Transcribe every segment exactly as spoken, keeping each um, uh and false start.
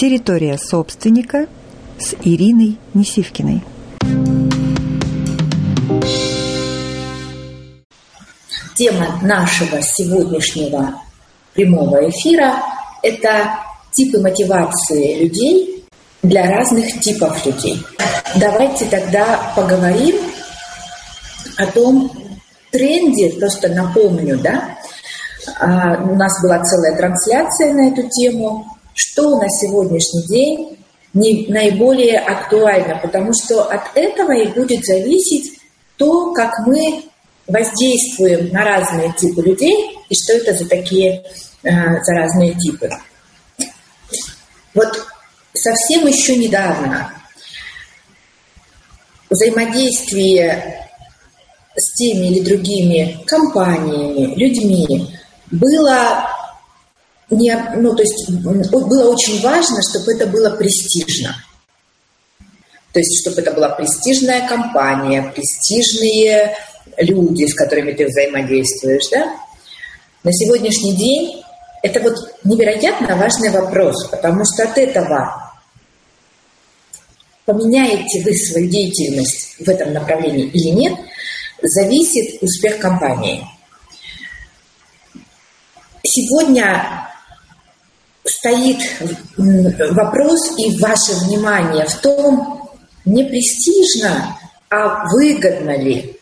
«Территория собственника» с Ириной Несивкиной. Тема нашего сегодняшнего прямого эфира – это типы мотивации людей для разных типов людей. Давайте тогда поговорим о том тренде, просто напомню, да, у нас была целая трансляция на эту тему, что на сегодняшний день наиболее актуально, потому что от этого и будет зависеть то, как мы воздействуем на разные типы людей и что это за такие, за разные типы. Вот совсем еще недавно взаимодействие с теми или другими компаниями, людьми было, не, ну, то есть было очень важно, чтобы это было престижно. То есть чтобы это была престижная компания, престижные люди, с которыми ты взаимодействуешь, да? На сегодняшний день это вот невероятно важный вопрос, потому что от этого поменяете вы свою деятельность в этом направлении или нет, зависит успех компании. Сегодня стоит вопрос и ваше внимание в том, не престижно, а выгодно ли,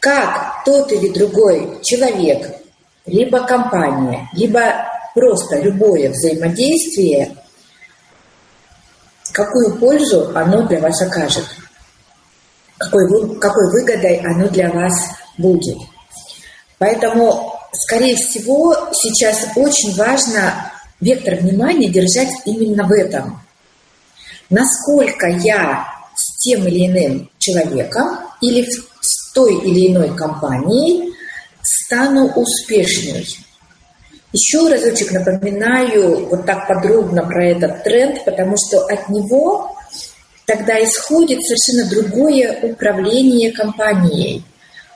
как тот или другой человек, либо компания, либо просто любое взаимодействие, какую пользу оно для вас окажет, какой, какой выгодой оно для вас будет. Поэтому, скорее всего, сейчас очень важно вектор внимания держать именно в этом. Насколько я с тем или иным человеком или с той или иной компанией стану успешней. Еще разочек напоминаю вот так подробно про этот тренд, потому что от него тогда исходит совершенно другое управление компанией.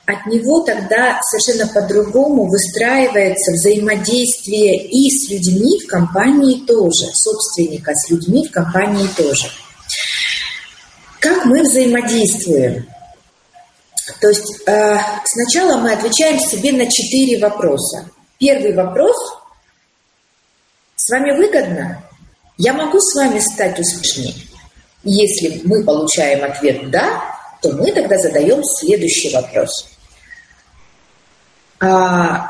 От него тогда совершенно по-другому выстраивается взаимодействие и с людьми в компании тоже, собственника с людьми в компании тоже. Как мы взаимодействуем? То есть э, сначала мы отвечаем себе на четыре вопроса. Первый вопрос – с вами выгодно? Я могу с вами стать успешнее? Если мы получаем ответ «да», то мы тогда задаем следующий вопрос. А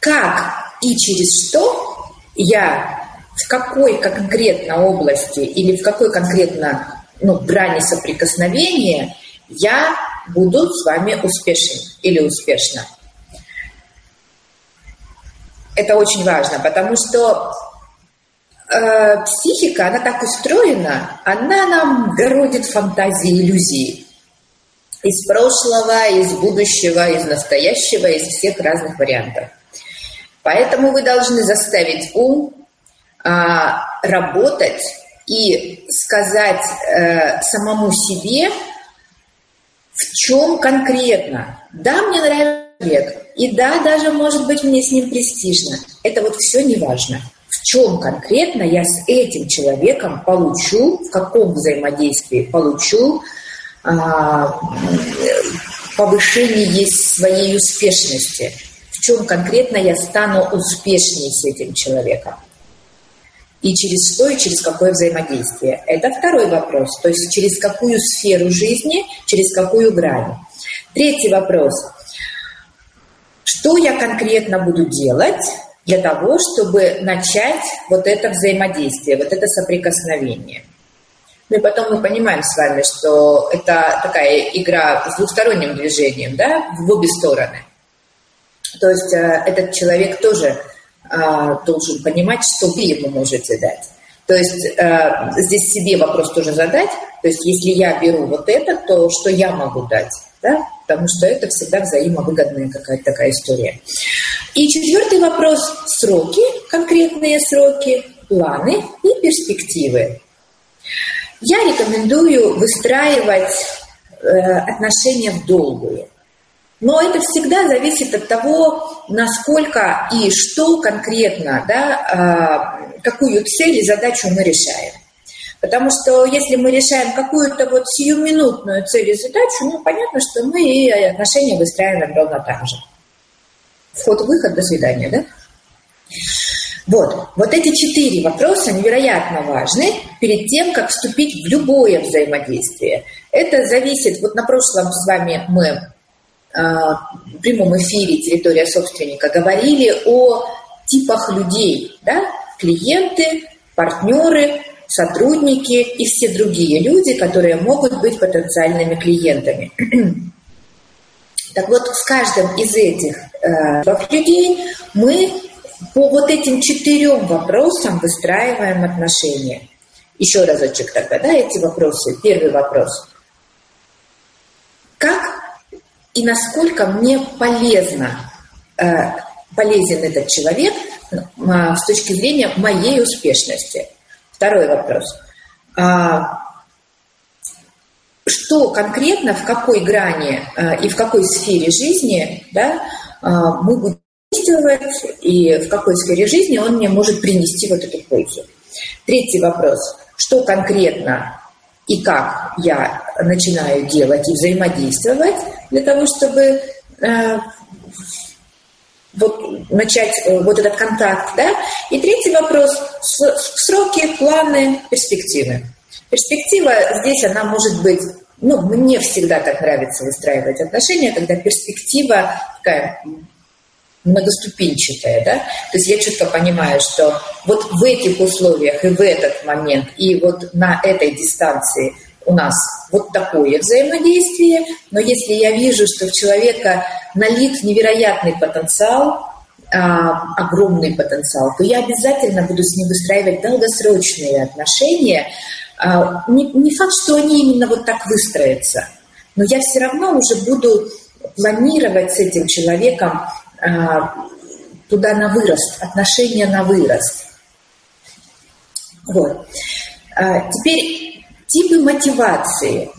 как и через что я в какой конкретно области или в какой конкретно ну, грани соприкосновения я буду с вами успешен или успешна? Это очень важно, потому что э, психика, она так устроена, она нам городит фантазии, иллюзии из прошлого, из будущего, из настоящего, из всех разных вариантов. Поэтому вы должны заставить ум э, работать и сказать э, самому себе, в чем конкретно. Да, мне нравится человек, и да, даже, может быть, мне с ним престижно. Это вот все не важно. В чем конкретно я с этим человеком получу, в каком взаимодействии получу а, повышение своей успешности. В чем конкретно я стану успешнее с этим человеком. И через что, и через какое взаимодействие. Это второй вопрос. То есть через какую сферу жизни, через какую грань. Третий вопрос. Что я конкретно буду делать для того, чтобы начать вот это взаимодействие, вот это соприкосновение. Ну и потом мы понимаем с вами, что это такая игра с двусторонним движением, да, в обе стороны. То есть этот человек тоже должен понимать, что вы ему можете дать. То есть э, здесь себе вопрос тоже задать. То есть если я беру вот это, то что я могу дать? Да? Потому что это всегда взаимовыгодная какая-то такая история. И четвертый вопрос – сроки, конкретные сроки, планы и перспективы. Я рекомендую выстраивать э, отношения в долгую. Но это всегда зависит от того, насколько и что конкретно, да, какую цель и задачу мы решаем. Потому что если мы решаем какую-то вот сиюминутную цель и задачу, ну, понятно, что мы и отношения выстраиваем ровно так же. Вход-выход, до свидания, да? Вот. Вот эти четыре вопроса невероятно важны перед тем, как вступить в любое взаимодействие. Это зависит, вот на прошлом с вами мы в прямом эфире «Территория собственника» говорили о типах людей, да? Клиенты, партнеры, сотрудники и все другие люди, которые могут быть потенциальными клиентами. Так вот, с каждым из этих э, людей мы по вот этим четырем вопросам выстраиваем отношения. Еще разочек тогда, да, эти вопросы. Первый вопрос. Как и насколько мне полезно, э, полезен этот человек э, с точки зрения моей успешности? Второй вопрос. Что конкретно, в какой грани и в какой сфере жизни, да, мы будем действовать, и в какой сфере жизни он мне может принести вот эту пользу? Третий вопрос. Что конкретно и как я начинаю делать и взаимодействовать для того, чтобы вот начать вот этот контакт, да? И третий вопрос – сроки, планы, перспективы. Перспектива здесь, она может быть, ну, мне всегда так нравится выстраивать отношения, когда перспектива такая многоступенчатая, да? То есть я четко понимаю, что вот в этих условиях и в этот момент, и вот на этой дистанции у нас вот такое взаимодействие, но если я вижу, что в человека налит невероятный потенциал, а, огромный потенциал, то я обязательно буду с ним выстраивать долгосрочные отношения. А, не, не факт, что они именно вот так выстроятся, но я все равно уже буду планировать с этим человеком а, туда на вырост, отношения на вырост. Вот. А, теперь... Типы мотивации.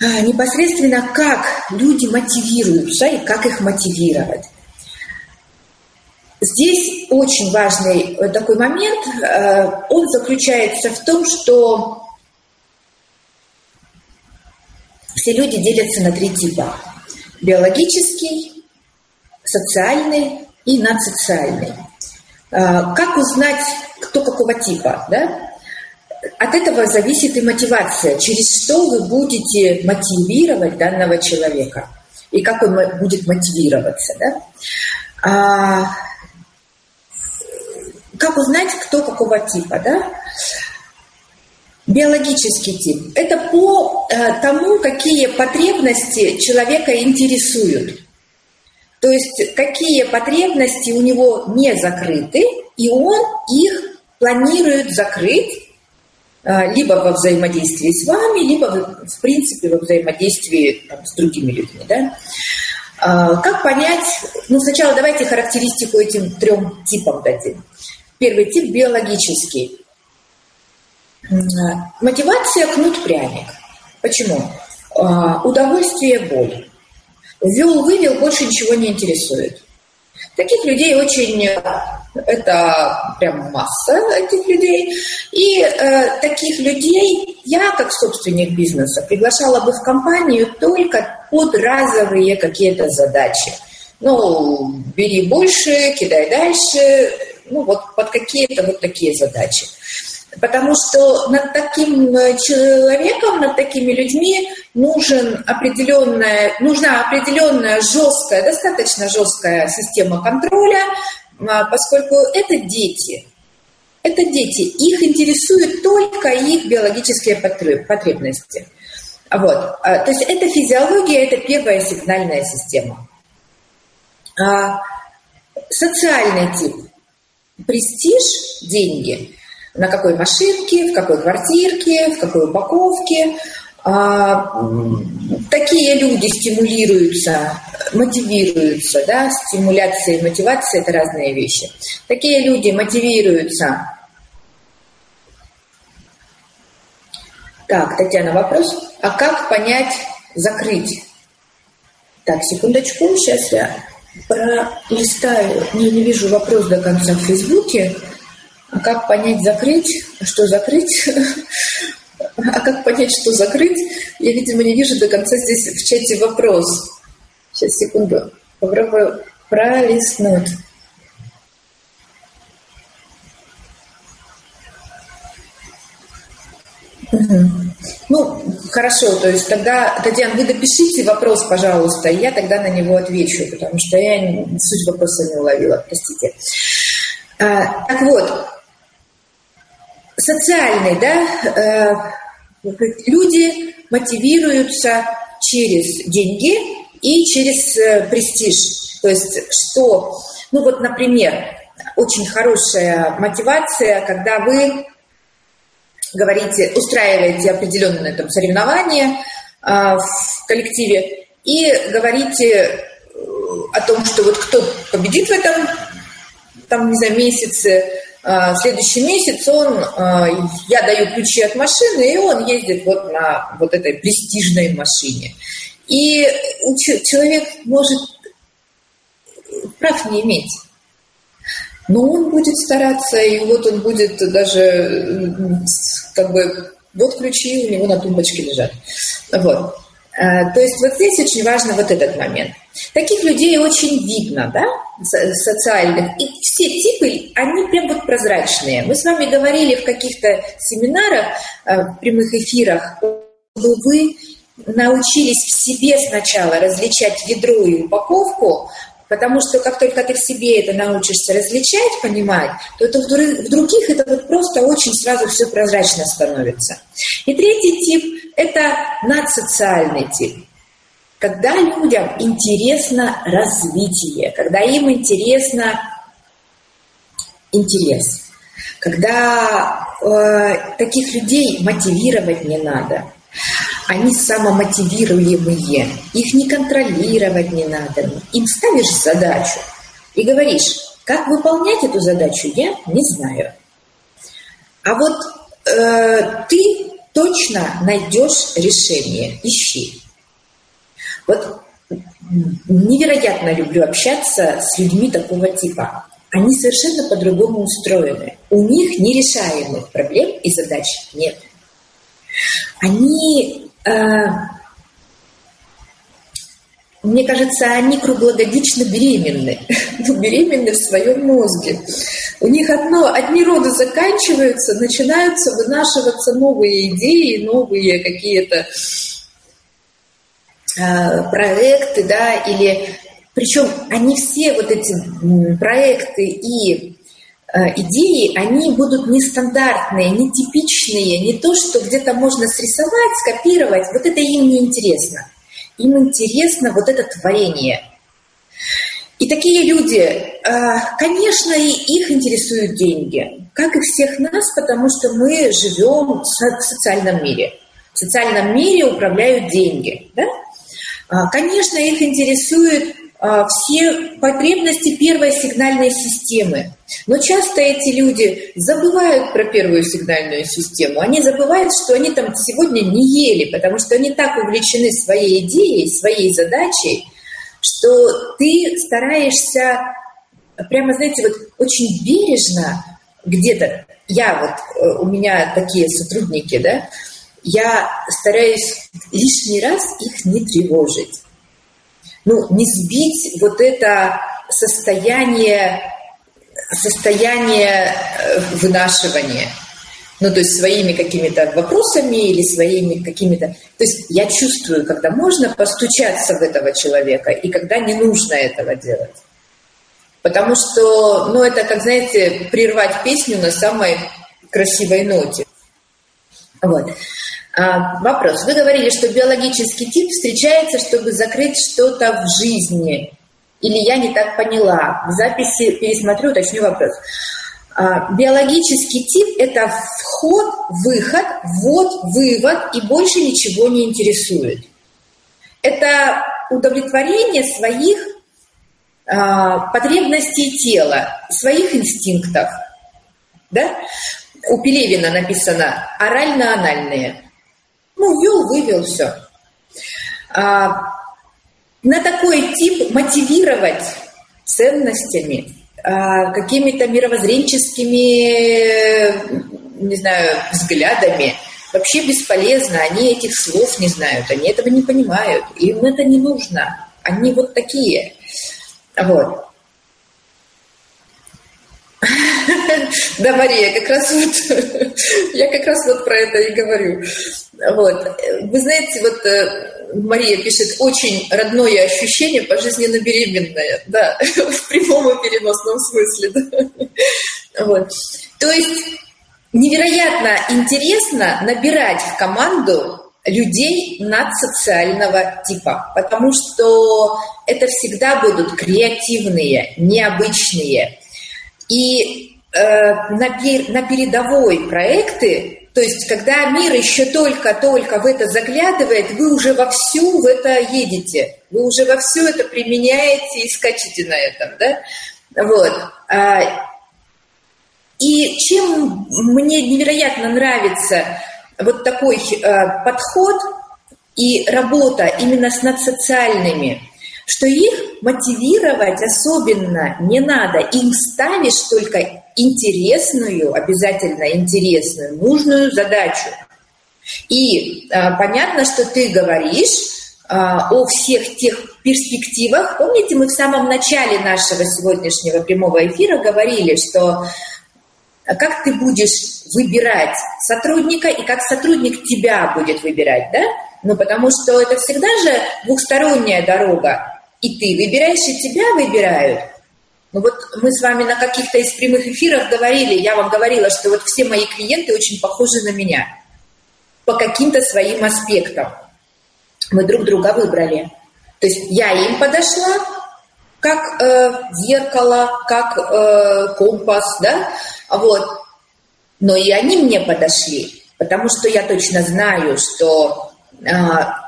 Непосредственно как люди мотивируются и как их мотивировать. Здесь очень важный такой момент. Он заключается в том, что все люди делятся на три типа. Биологический, социальный и надсоциальный. Как узнать, кто какого типа, да? От этого зависит и мотивация, через что вы будете мотивировать данного человека и как он будет мотивироваться. Да? А, как узнать, кто какого типа? Да? Биологический тип – это по тому, какие потребности человека интересуют. То есть какие потребности у него не закрыты, и он их планирует закрыть, либо во взаимодействии с вами, либо, в принципе, во взаимодействии там, с другими людьми. Да? А, как понять? Ну, сначала давайте характеристику этим трем типам дадим. Первый тип – биологический. Мотивация – кнут-пряник. Почему? А, удовольствие – боль. Ввел-вывел, больше ничего не интересует. Таких людей очень... Это прям масса этих людей. И э, таких людей я, как собственник бизнеса, приглашала бы в компанию только под разовые какие-то задачи. Ну, бери больше, кидай дальше. Ну, вот под какие-то вот такие задачи. Потому что над таким человеком, над такими людьми нужен определенная, нужна определенная жесткая, достаточно жесткая система контроля, поскольку это дети. Это дети. Их интересуют только их биологические потребности. Вот. То есть это физиология, это первая сигнальная система. Социальный тип. Престиж, деньги. На какой машинке, в какой квартирке, в какой упаковке. Такие люди стимулируются, мотивируются, да, стимуляция и мотивация – это разные вещи. Такие люди мотивируются. Так, Татьяна, вопрос. А как понять закрыть Так, секундочку, сейчас я пролистаю, не, не вижу вопрос до конца в Фейсбуке. А как понять закрыть? Что закрыть? А как понять, что закрыть? Я, видимо, не вижу до конца здесь в чате вопрос. Сейчас, секунду, попробую пролистнуть. Угу. Ну, хорошо, то есть тогда, Татьяна, вы допишите вопрос, пожалуйста, и я тогда на него отвечу, потому что я суть вопроса не уловила, простите. А, так вот, социальный, да, э, люди мотивируются через деньги и через э, престиж. То есть что, ну вот, например, очень хорошая мотивация, когда вы говорите, устраиваете определенное там соревнование а, в коллективе и говорите о том, что вот кто победит в этом, там, не знаю, месяце, а, в следующий месяц он, а, я даю ключи от машины, и он ездит вот на вот этой престижной машине. И человек может прав не иметь. Но он будет стараться, и вот он будет даже, как бы, вот ключи у него на тумбочке лежат. Вот. То есть вот здесь очень важно вот этот момент. Таких людей очень видно, да, социальных. И все типы, они прям вот прозрачные. Мы с вами говорили в каких-то семинарах, в прямых эфирах, чтобы вы научились в себе сначала различать ядро и упаковку, потому что как только ты в себе это научишься различать, понимать, то это в других это вот просто очень сразу все прозрачно становится. И третий тип – это надсоциальный тип. Когда людям интересно развитие, когда им интересно интерес, когда э, таких людей мотивировать не надо. Они самомотивируемые, их не контролировать не надо. Им ставишь задачу и говоришь, как выполнять эту задачу, я не знаю. А вот э, ты точно найдешь решение, ищи. Вот невероятно люблю общаться с людьми такого типа. Они совершенно по-другому устроены. У них нерешаемых проблем и задач нет. Они... Мне кажется, они круглогодично беременны, ну, беременны в своем мозге. У них одно, одни роды заканчиваются, начинаются вынашиваться новые идеи, новые какие-то э, проекты, да, или причем они все вот эти проекты и идеи, они будут нестандартные, нетипичные, не то, что где-то можно срисовать, скопировать. Вот это им не интересно. Им интересно вот это творение. И такие люди, конечно, и их интересуют деньги, как и всех нас, потому что мы живем в социальном мире. В социальном мире управляют деньги. Да? Конечно, их интересует все потребности первой сигнальной системы. Но часто эти люди забывают про первую сигнальную систему. Они забывают, что они там сегодня не ели, потому что они так увлечены своей идеей, своей задачей, что ты стараешься прямо, знаете, вот очень бережно где-то. Я вот, у меня такие сотрудники, да, я стараюсь лишний раз их не тревожить. Ну, не сбить вот это состояние, состояние вынашивания. Ну, то есть своими какими-то вопросами или своими какими-то... То есть я чувствую, когда можно постучаться в этого человека и когда не нужно этого делать. Потому что, ну, это, как, знаете, прервать песню на самой красивой ноте. Вот. Вопрос. Вы говорили, что биологический тип встречается, чтобы закрыть что-то в жизни. Или я не так поняла. В записи пересмотрю, уточню вопрос. Биологический тип – это вход, выход, ввод, вывод, и больше ничего не интересует. Это удовлетворение своих потребностей тела, своих инстинктов. Да? У Пелевина написано «орально-анальные». Ну, ввел, вывел, все. А, на такой тип мотивировать ценностями, какими-то мировоззренческими, не знаю, взглядами, вообще бесполезно. Они этих слов не знают, они этого не понимают, им это не нужно. Они вот такие. Вот. Да, Мария, как раз вот я как раз вот про это и говорю. Вот. Вы знаете, вот Мария пишет, очень родное ощущение, пожизненно беременное, да, в прямом и переносном смысле. Да. Вот. То есть невероятно интересно набирать в команду людей надсоциального типа, потому что это всегда будут креативные, необычные. И э, на, на передовой проекты, то есть когда мир еще только-только в это заглядывает, вы уже вовсю в это едете, вы уже вовсю это применяете и скачете на этом, да? Вот. И чем мне невероятно нравится вот такой э, подход и работа именно с надсоциальными, что их мотивировать особенно не надо. Им ставишь только интересную, обязательно интересную, нужную задачу. И а, понятно, что ты говоришь а, о всех тех перспективах. Помните, мы в самом начале нашего сегодняшнего прямого эфира говорили, что как ты будешь выбирать сотрудника и как сотрудник тебя будет выбирать, да? Ну, потому что это всегда же двухсторонняя дорога. И ты выбираешь, и тебя выбирают. Ну вот мы с вами на каких-то из прямых эфиров говорили, я вам говорила, что вот все мои клиенты очень похожи на меня по каким-то своим аспектам. Мы друг друга выбрали. То есть я им подошла как э, зеркало, как э, компас, да, вот. Но и они мне подошли, потому что я точно знаю, что э,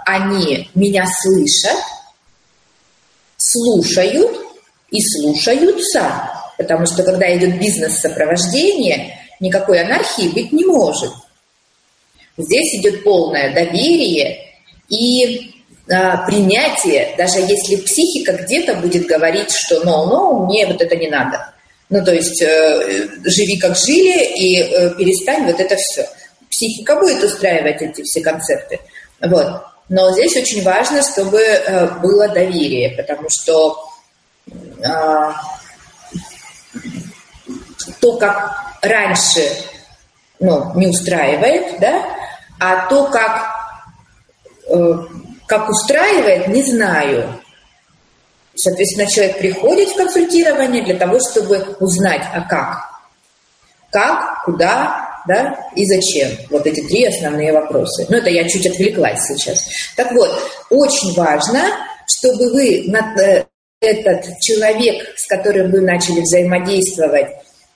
они меня слышат, слушают и слушаются, потому что когда идет бизнес-сопровождение, никакой анархии быть не может. Здесь идет полное доверие и а, принятие, даже если психика где-то будет говорить, что «но-но, мне вот это не надо». Ну, то есть э, живи как жили и э, перестань вот это все. Психика будет устраивать эти все концепты. Вот. Но здесь очень важно, чтобы было доверие, потому что а, то, как раньше, ну, не устраивает, да, а то, как, как устраивает, не знаю. Соответственно, человек приходит в консультирование для того, чтобы узнать, а как? Как, куда? Да? И зачем? Вот эти три основные вопросы. Ну, это я чуть отвлеклась сейчас. Так вот, очень важно, чтобы вы, этот человек, с которым вы начали взаимодействовать,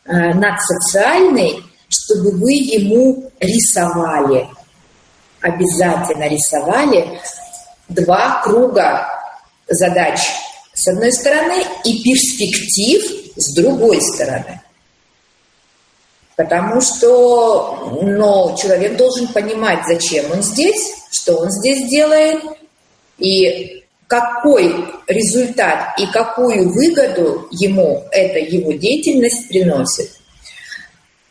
надсоциальный, чтобы вы ему рисовали, обязательно рисовали два круга задач с одной стороны и перспектив с другой стороны. Потому что, но человек должен понимать, зачем он здесь, что он здесь делает, и какой результат и какую выгоду ему эта его деятельность приносит.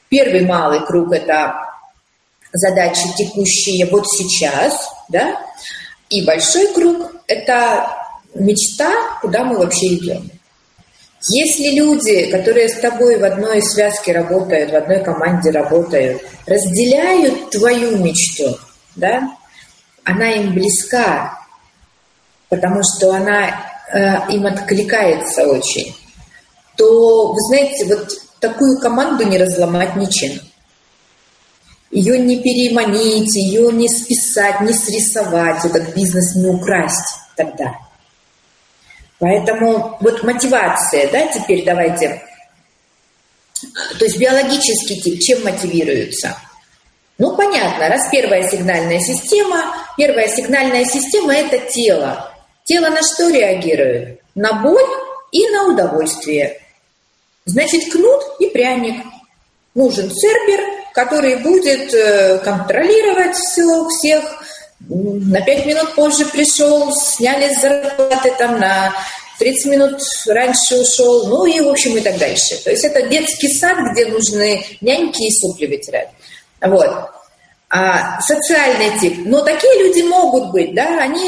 Первый малый круг – это задачи текущие вот сейчас, да? И большой круг – это мечта, куда мы вообще идем. Если люди, которые с тобой в одной связке работают, в одной команде работают, разделяют твою мечту, да, она им близка, потому что она э, им откликается очень, то, вы знаете, вот такую команду не разломать ничем. Ее не переманить, ее не списать, не срисовать, этот бизнес не украсть тогда. Поэтому вот мотивация, да, теперь давайте. То есть биологический тип чем мотивируется? Ну, понятно, раз первая сигнальная система, первая сигнальная система – это тело. Тело на что реагирует? На боль и на удовольствие. Значит, кнут и пряник. Нужен серпер, который будет контролировать все, всех, на пять минут позже пришел, сняли с зарплаты, там на тридцать минут раньше ушел, ну и, в общем, и так дальше. То есть это детский сад, где нужны няньки и сопли вытирать. Вот. А, социальный тип. Но такие люди могут быть, да, они,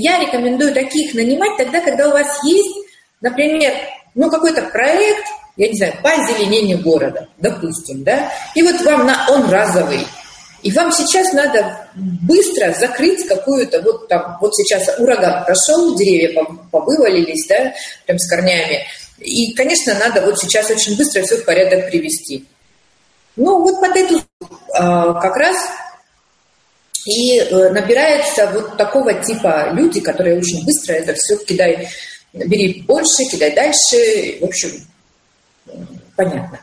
я рекомендую таких нанимать тогда, когда у вас есть, например, ну какой-то проект, я не знаю, по озеленению города, допустим, да, и вот вам на, он разовый. И вам сейчас надо быстро закрыть какую-то, вот там, вот сейчас ураган прошел, деревья повывалились, да, прям с корнями. И, конечно, надо вот сейчас очень быстро все в порядок привести. Ну, вот под эту а, как раз и набирается вот такого типа люди, которые очень быстро это все кидай, бери больше, кидай дальше, в общем, понятно.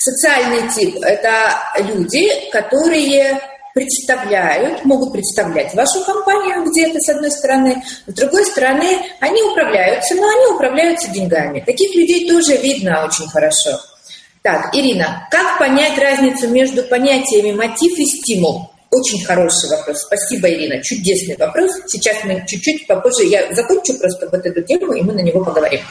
Социальный тип – это люди, которые представляют, могут представлять вашу компанию где-то, с одной стороны, с другой стороны, они управляются, но они управляются деньгами. Таких людей тоже видно очень хорошо. Так, Ирина, как понять разницу между понятиями мотив и стимул? Очень хороший вопрос. Спасибо, Ирина. Чудесный вопрос. Сейчас мы чуть-чуть попозже, я закончу просто вот эту тему, и мы на него поговорим.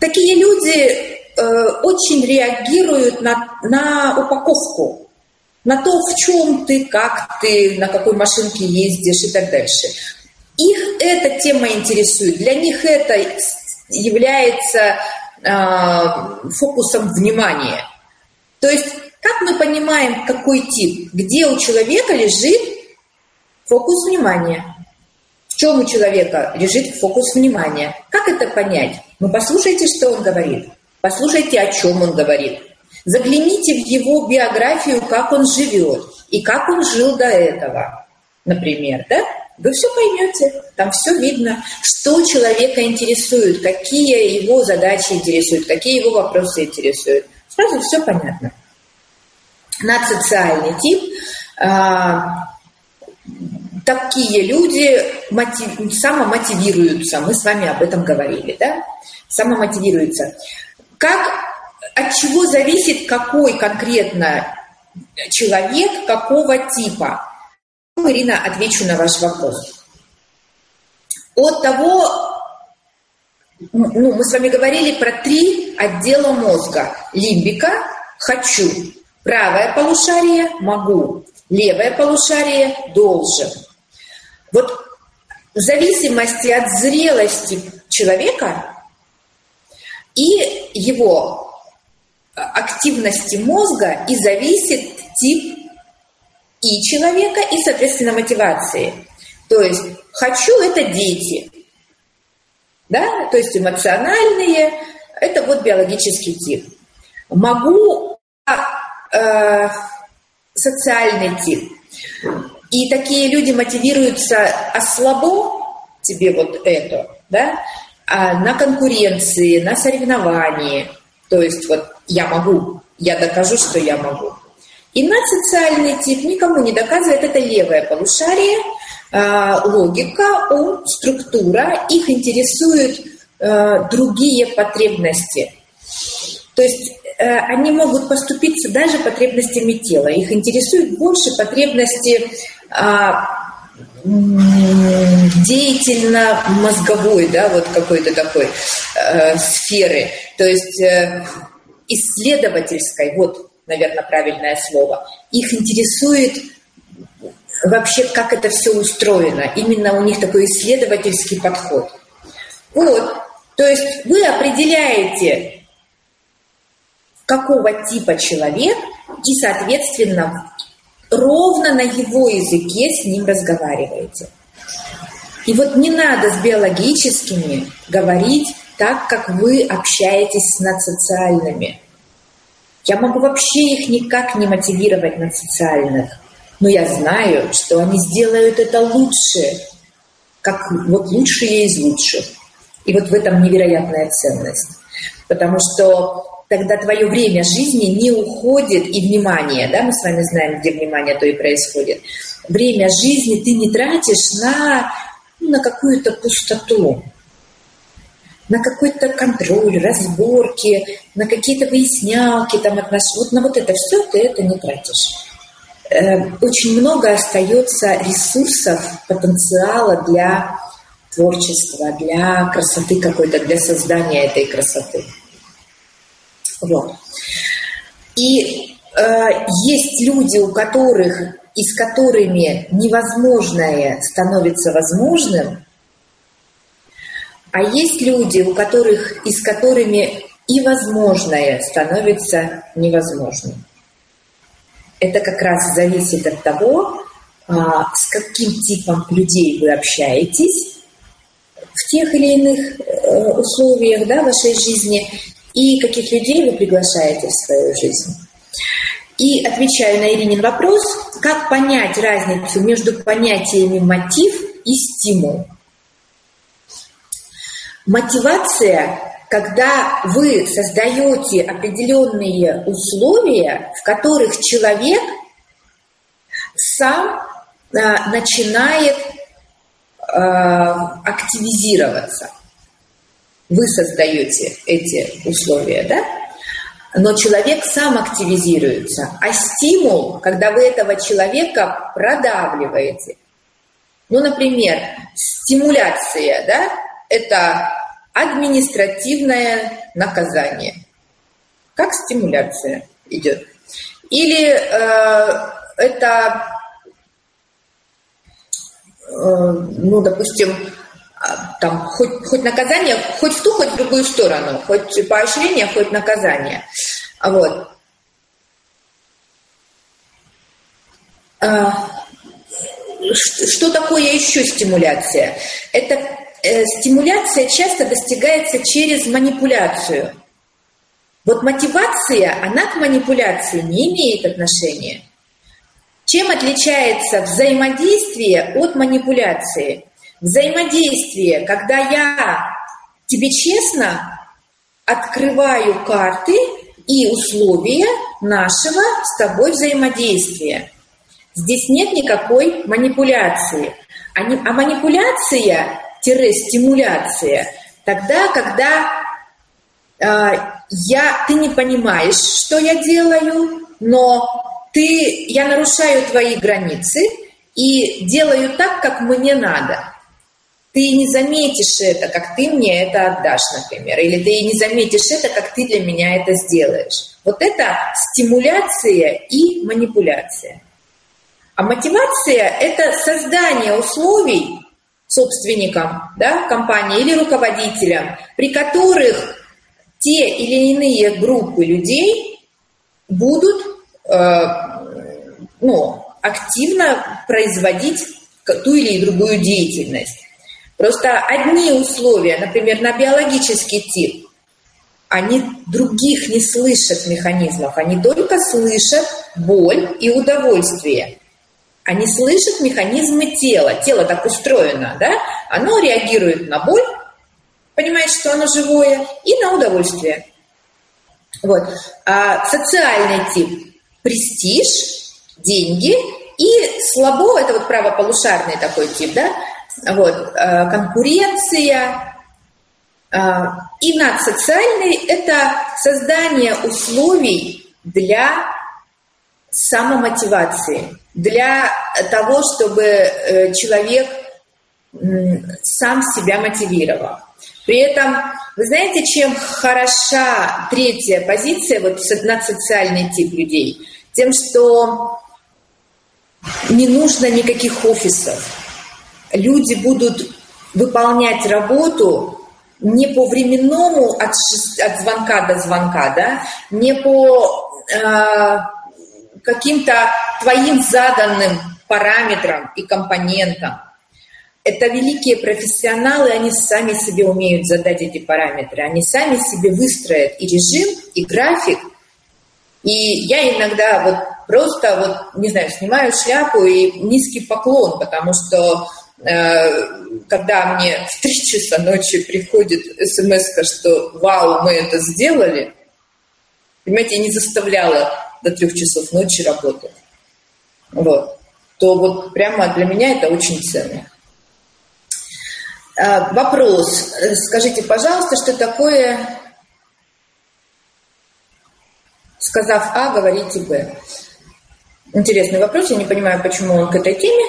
Такие люди э, очень реагируют на, на упаковку, на то, в чем ты, как ты, на какой машинке ездишь и так дальше. Их эта тема интересует, для них это является э, фокусом внимания. То есть, как мы понимаем, какой тип, где у человека лежит фокус внимания? В чем у человека лежит фокус внимания? Как это понять? Ну, послушайте, что он говорит. Послушайте, о чем он говорит. Загляните в его биографию, как он живет и как он жил до этого, например, да? Вы все поймете, там все видно, что человека интересует, какие его задачи интересуют, какие его вопросы интересуют. Сразу все понятно. Надсоциальный тип. А, такие люди мотив, самомотивируются. Мы с вами об этом говорили, да? Самомотивируются. Как, от чего зависит, какой конкретно человек, какого типа? Ирина, отвечу на ваш вопрос. От того, ну, мы с вами говорили про три отдела мозга. Лимбика – хочу, правое полушарие – могу, левое полушарие – должен. Вот в зависимости от зрелости человека и его активности мозга и зависит тип и человека, и, соответственно, мотивации. То есть «хочу» – это дети, да? То есть эмоциональные – это вот биологический тип. «Могу» э, – социальный тип. И такие люди мотивируются ослабо тебе вот это, да? А на конкуренции, на соревновании. То есть вот «я могу», «я докажу, что я могу». И надсоциальный тип никому не доказывает, это левое полушарие, логика, ум, структура, их интересуют другие потребности. То есть они могут поступиться даже потребностями тела, их интересуют больше потребности деятельно-мозговой, да, вот какой-то такой сферы, то есть исследовательской, вот. Наверное, правильное слово, их интересует вообще, как это все устроено. Именно у них такой исследовательский подход. Вот. То есть вы определяете, какого типа человек, и, соответственно, ровно на его языке с ним разговариваете. И вот не надо с биологическими говорить так, как вы общаетесь с надсоциальными. Я могу вообще их никак не мотивировать на социальных, но я знаю, что они сделают это лучше, как вот лучшие из лучших. И вот в этом невероятная ценность, потому что тогда твое время жизни не уходит и внимание, да, мы с вами знаем, где внимание, то и происходит. Время жизни ты не тратишь на, ну, на какую-то пустоту, на какой-то контроль, разборки, на какие-то выяснялки, там отнош... вот на вот это все ты это не тратишь. очень много остается ресурсов, потенциала для творчества, для красоты какой-то, для создания этой красоты. Вот. И э, есть люди, у которых, и с которыми невозможное становится возможным, а есть люди, у которых, и с которыми и возможное становится невозможным. Это как раз зависит от того, с каким типом людей вы общаетесь в тех или иных условиях, да, вашей жизни, и каких людей вы приглашаете в свою жизнь. И отвечаю на Иринин вопрос, как понять разницу между понятиями мотив и стимул. Мотивация — когда вы создаете определенные условия, в которых человек сам начинает активизироваться. Вы создаете эти условия, да? Но человек сам активизируется. А стимул, когда вы этого человека продавливаете. Ну, например, стимуляция, да? Это административное наказание. Как стимуляция идет. Или э, это, э, ну, допустим, там, хоть, хоть наказание, хоть в ту, хоть в другую сторону, хоть поощрение, хоть наказание. Вот. Э, что, что такое еще стимуляция? Это стимуляция часто достигается через манипуляцию. Вот мотивация, она к манипуляции не имеет отношения. Чем отличается взаимодействие от манипуляции? Взаимодействие, когда я тебе честно открываю карты и условия нашего с тобой взаимодействия. Здесь нет никакой манипуляции. А манипуляция... тире стимуляция тогда, когда э, я, ты не понимаешь, что я делаю, но ты, я нарушаю твои границы и делаю так, как мне надо. Ты не заметишь это, как ты мне это отдашь, например, или ты не заметишь это, как ты для меня это сделаешь. Вот это стимуляция и манипуляция. А мотивация – это создание условий собственникам, да, компании или руководителям, при которых те или иные группы людей будут э, ну, активно производить ту или другую деятельность. Просто одни условия, например, на биологический тип, они других не слышат механизмов, они только слышат боль и удовольствие. Они слышат механизмы тела. Тело так устроено, да? Оно реагирует на боль, понимает, что оно живое, и на удовольствие. Вот. А социальный тип – престиж, деньги и слабо, это вот правополушарный такой тип, да? Вот. А конкуренция. А, и надсоциальный – это создание условий для самомотивации. Для того, чтобы человек сам себя мотивировал. При этом, вы знаете, чем хороша третья позиция, вот на социальный тип людей? Тем, что не нужно никаких офисов. Люди будут выполнять работу не по временному от, шест... от звонка до звонка, да? Не по... Э... каким-то твоим заданным параметрам и компонентам. Это великие профессионалы, они сами себе умеют задать эти параметры, они сами себе выстроят и режим, и график. И я иногда вот просто, вот, не знаю, снимаю шляпу и низкий поклон, потому что э, когда мне в три часа ночи приходит смс-ка, что «Вау, мы это сделали», понимаете, я не заставляла до трех часов ночи работаю, вот, то вот прямо для меня это очень ценно. Вопрос. Скажите, пожалуйста, что такое, сказав А, говорите Б. интересный вопрос. Я не понимаю, почему он к этой теме.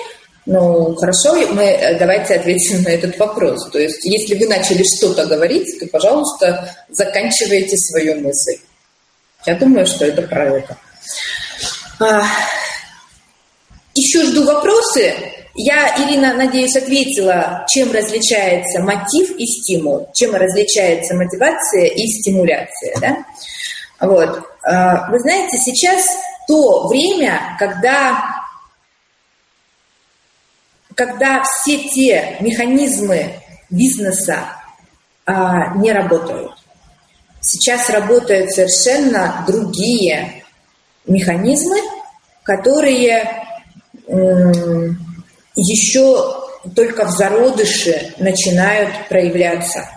Ну, хорошо, мы давайте ответим на этот вопрос. То есть, если вы начали что-то говорить, то, пожалуйста, заканчивайте свою мысль. Я думаю, что это про это. А... Еще жду вопросы. Я, Ирина, надеюсь, ответила, чем различается мотив и стимул, чем различается мотивация и стимуляция. Да? Вот. Вы знаете, сейчас то время, когда... когда все те механизмы бизнеса а, не работают. Сейчас работают совершенно другие механизмы, которые м- еще только в зародыше начинают проявляться.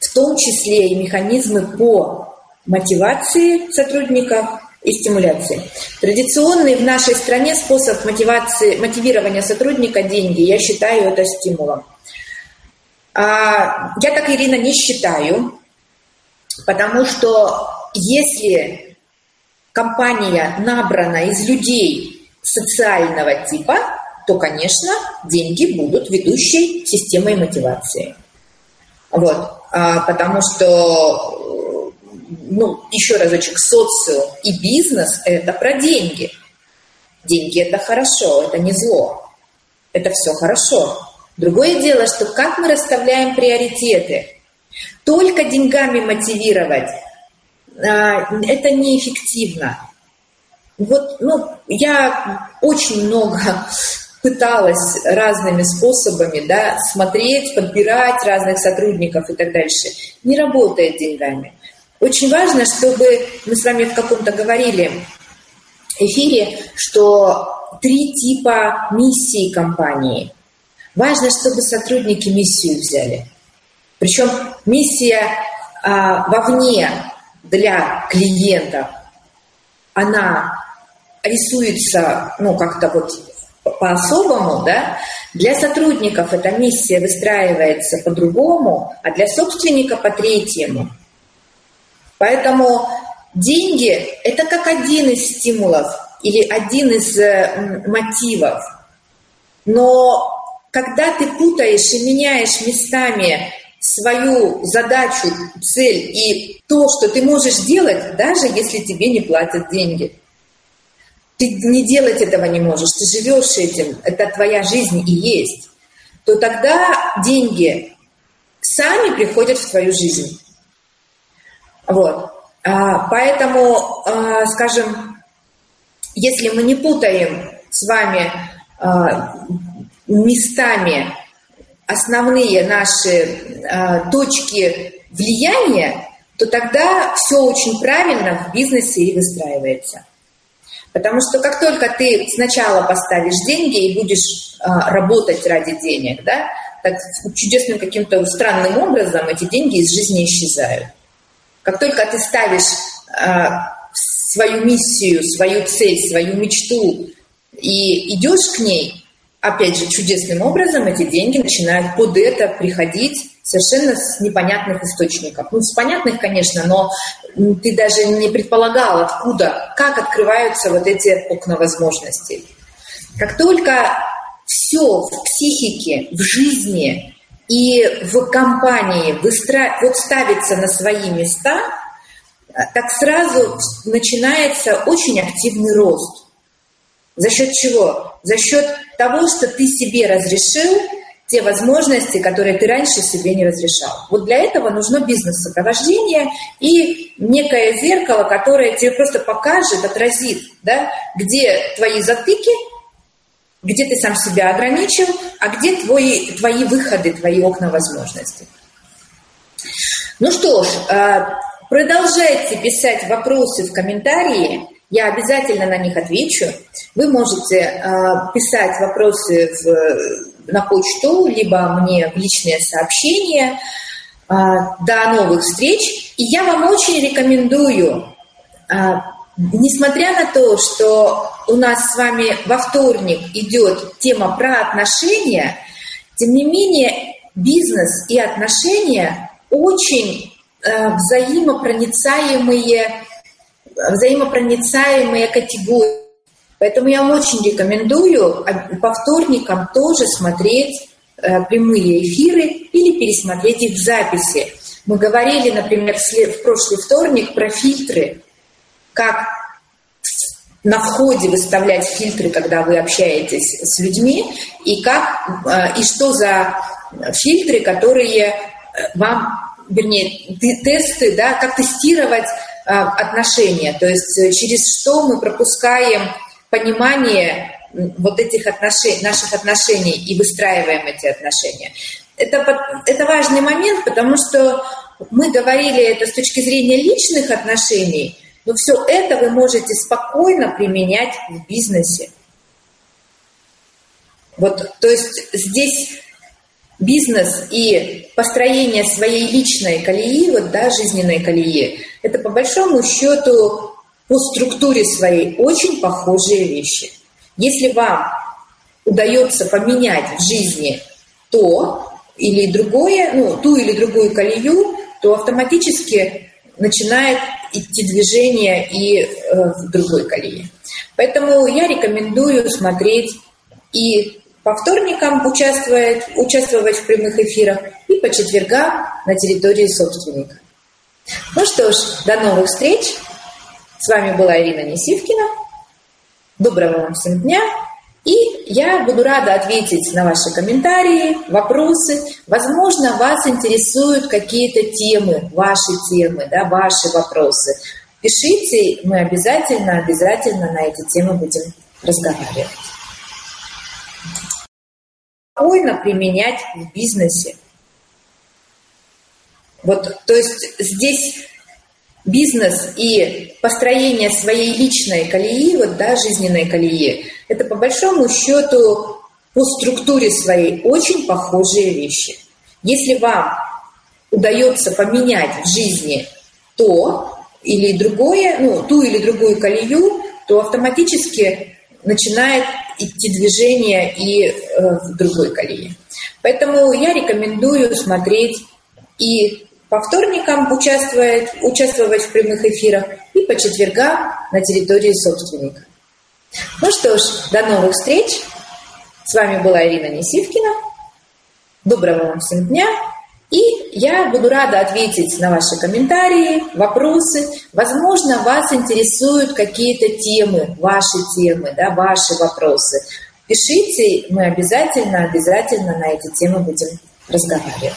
В том числе и механизмы по мотивации сотрудников, и стимуляции. Традиционный в нашей стране способ мотивации, мотивирования сотрудника – деньги. Я считаю это стимулом. А, я так, Ирина, не считаю, потому что если компания набрана из людей социального типа, то, конечно, деньги будут ведущей системой мотивации. Вот. А, потому что Ну, еще разочек, социум и бизнес – это про деньги. Деньги – это хорошо, это не зло. Это все хорошо. Другое дело, что как мы расставляем приоритеты. Только деньгами мотивировать а, – это неэффективно. Вот, ну, я очень много пыталась разными способами, да, смотреть, подбирать разных сотрудников и так дальше. Не работает деньгами. Очень важно, чтобы мы с вами в каком-то говорили эфире, что три типа миссии компании. Важно, чтобы сотрудники миссию взяли. Причем миссия а, вовне для клиентов, она рисуется, ну, как-то вот по-особому, да? Для сотрудников эта миссия выстраивается по-другому, а для собственника по-третьему. Поэтому деньги – это как один из стимулов или один из мотивов. Но когда ты путаешь и меняешь местами свою задачу, цель и то, что ты можешь делать, даже если тебе не платят деньги, ты не делать этого не можешь, ты живешь этим, это твоя жизнь и есть, то тогда деньги сами приходят в твою жизнь. Вот. Поэтому, скажем, если мы не путаем с вами местами основные наши точки влияния, то тогда все очень правильно в бизнесе и выстраивается. Потому что как только ты сначала поставишь деньги и будешь работать ради денег, да, так чудесным каким-то странным образом эти деньги из жизни исчезают. Как только ты ставишь э, свою миссию, свою цель, свою мечту и идешь к ней, опять же, чудесным образом эти деньги начинают под это приходить совершенно с непонятных источников. Ну, с понятных, конечно, но ты даже не предполагал, откуда, как открываются вот эти окна возможностей. Как только все в психике, в жизни и в компании выстра... вот ставится на свои места, так сразу начинается очень активный рост. За счет чего? За счет того, что ты себе разрешил те возможности, которые ты раньше себе не разрешал. Вот для этого нужно бизнес-сопровождение и некое зеркало, которое тебе просто покажет, отразит, да, где твои затыки, где ты сам себя ограничил, а где твои, твои выходы, твои окна возможностей. Ну что ж, продолжайте писать вопросы в комментарии, я обязательно на них отвечу. Вы можете писать вопросы в, на почту, либо мне в личные сообщения. До новых встреч. И я вам очень рекомендую, несмотря на то, что у нас с вами во вторник идет тема про отношения, тем не менее бизнес и отношения очень э, взаимопроницаемые взаимопроницаемые категории. Поэтому я очень рекомендую по вторникам тоже смотреть прямые эфиры или пересмотреть их в записи. Мы говорили, например, в прошлый вторник про фильтры, как на входе выставлять фильтры, когда вы общаетесь с людьми, и, как, и что за фильтры, которые вам, вернее, тесты, да, как тестировать отношения, то есть через что мы пропускаем понимание вот этих отношений, наших отношений и выстраиваем эти отношения. Это, это важный момент, потому что мы говорили это с точки зрения личных отношений, но все это вы можете спокойно применять в бизнесе. Вот, то есть здесь бизнес и построение своей личной колеи, вот, да, жизненной колеи, это по большому счету по структуре своей очень похожие вещи. Если вам удается поменять в жизни то или другое, ну, ту или другую колею, то автоматически начинает идти движение и э, в другой колее. Поэтому я рекомендую смотреть и по вторникам участвовать, участвовать в прямых эфирах, и по четвергам на территории собственника. Ну что ж, до новых встреч. С вами была Ирина Несивкина. Доброго вам всем дня. И я буду рада ответить на ваши комментарии, вопросы. Возможно, вас интересуют какие-то темы, ваши темы, да, ваши вопросы. Пишите, мы обязательно, обязательно на эти темы будем разговаривать. Спокойно применять в бизнесе. Вот, то есть здесь бизнес и построение своей личной колеи, вот, да, жизненной колеи, это по большому счету по структуре своей очень похожие вещи. Если вам удается поменять в жизни то или другое, ну, ту или другую колею, то автоматически начинает идти движение и э, в другой колее. Поэтому я рекомендую смотреть и по вторникам участвовать, участвовать в прямых эфирах, и по четвергам на территории собственника. Ну что ж, до новых встреч. С вами была Ирина Несивкина. Доброго вам всем дня. И я буду рада ответить на ваши комментарии, вопросы. Возможно, вас интересуют какие-то темы, ваши темы, да, ваши вопросы. Пишите, мы обязательно, обязательно на эти темы будем разговаривать.